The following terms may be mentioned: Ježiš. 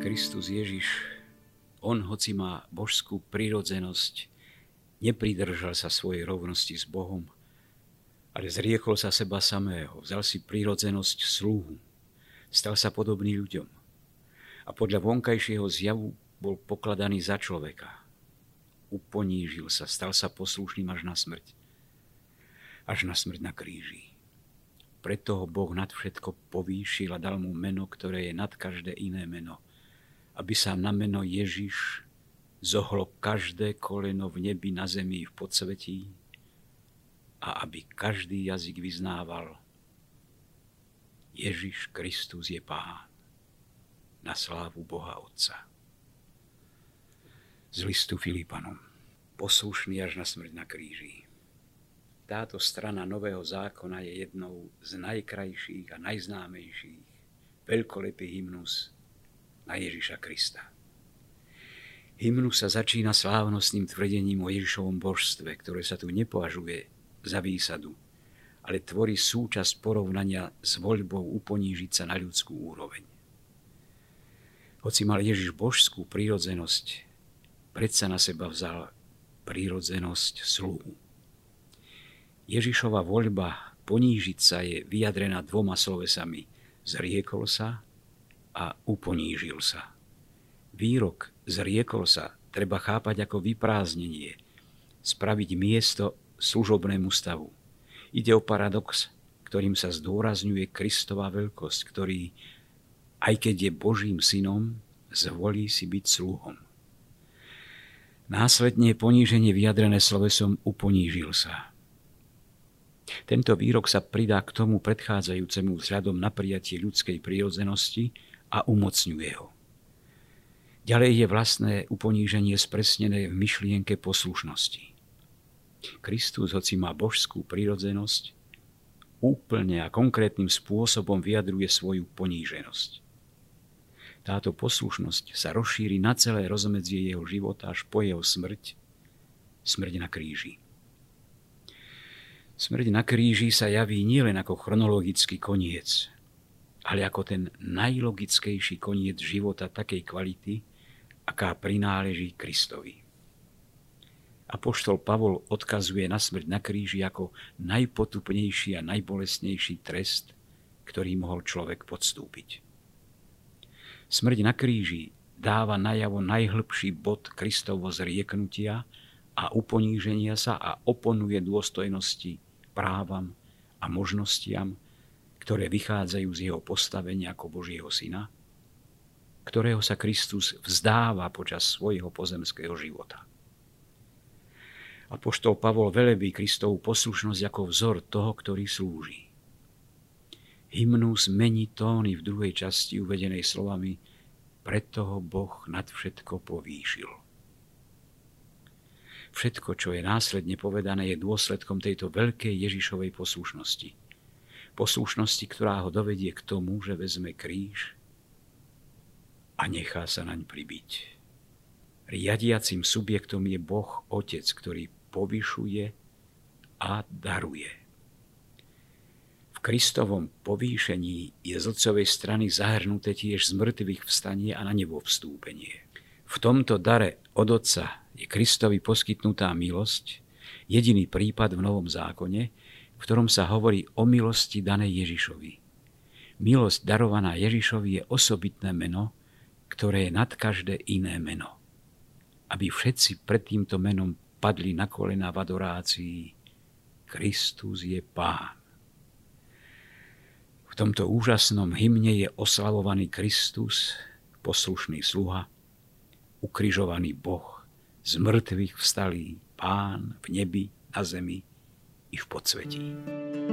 Kristus Ježiš, on, hoci má božskú prirodzenosť, nepridržal sa svojej rovnosti s Bohom, ale zriekol sa seba samého, vzal si prirodzenosť sluhu, stal sa podobný ľuďom a podľa vonkajšieho zjavu bol pokladaný za človeka. Uponížil sa, stal sa poslušným až na smrť na kríži. Preto ho Boh nad všetko povýšil a dal mu meno, ktoré je nad každé iné meno, aby sa na meno Ježiš zohlo každé koleno v nebi, na zemi i v podsvetí a aby každý jazyk vyznával: Ježiš Kristus je Pán, na slávu Boha Otca. Z listu Filipanom. Poslušný až na smrť na kríži. Táto strana Nového zákona je jednou z najkrajších a najznámejších. Veľkolepý hymnus na Ježiša Krista. Hymnus sa začína slávnostným tvrdením o Ježišovom božstve, ktoré sa tu nepovažuje za výsadu, ale tvorí súčasť porovnania s voľbou uponížiť sa na ľudskú úroveň. Hoci mal Ježiš božskú prirodzenosť, predsa na seba vzal prirodzenosť sluhu. Ježišova voľba ponížiť sa je vyjadrená dvoma slovesami: zriekol sa a uponížil sa. Výrok zriekol sa treba chápať ako vyprázdnenie, spraviť miesto služobnému stavu. Ide o paradox, ktorým sa zdôrazňuje Kristova veľkosť, ktorý, aj keď je Božím synom, zvolí si byť sluhom. Následne je poníženie vyjadrené slovesom uponížil sa. Tento výrok sa pridá k tomu predchádzajúcemu vzhľadom na prijatie ľudskej prirodzenosti a umocňuje ho. Ďalej je vlastné uponíženie spresnené v myšlienke poslušnosti. Kristus, hoci má božskú prirodzenosť, úplne a konkrétnym spôsobom vyjadruje svoju poníženosť. Táto poslušnosť sa rozšíri na celé rozmedzie jeho života až po jeho smrť na kríži. Smrť na kríži sa javí nielen ako chronologický koniec, ale ako ten najlogickejší koniec života takej kvality, aká prináleží Kristovi. Apoštol Pavol odkazuje na smrť na kríži ako najpotupnejší a najbolestnejší trest, ktorý mohol človek podstúpiť. Smrť na kríži dáva najavo najhlbší bod Kristovho zrieknutia a uponíženia sa a oponuje dôstojnosti, právam a možnostiam, ktoré vychádzajú z jeho postavenia ako Božieho syna, ktorého sa Kristus vzdáva počas svojho pozemského života. Apoštol Pavol velebí Kristovu poslušnosť ako vzor toho, ktorý slúži. Hymnus mení tóny v druhej časti uvedenej slovami: preto ho Boh nad všetko povýšil. Všetko, čo je následne povedané, je dôsledkom tejto veľkej Ježišovej poslušnosti. Poslušnosti, ktorá ho dovedie k tomu, že vezme kríž a nechá sa naň pribiť. Riadiacim subjektom je Boh Otec, ktorý povyšuje a daruje. V Kristovom povýšení je z Otcovej strany zahrnuté tiež z mŕtvych vstanie a na nebo vstúpenie. V tomto dare od Otca je Kristovi poskytnutá milosť, jediný prípad v Novom zákone, v ktorom sa hovorí o milosti danej Ježišovi. Milosť darovaná Ježišovi je osobitné meno, ktoré je nad každé iné meno, aby všetci pred týmto menom padli na kolená v adorácii: Kristus je Pán. V tomto úžasnom hymne je oslavovaný Kristus, poslušný sluha, ukrižovaný Boh, z mŕtvych vstalý Pán v nebi, na zemi i v podsvetí.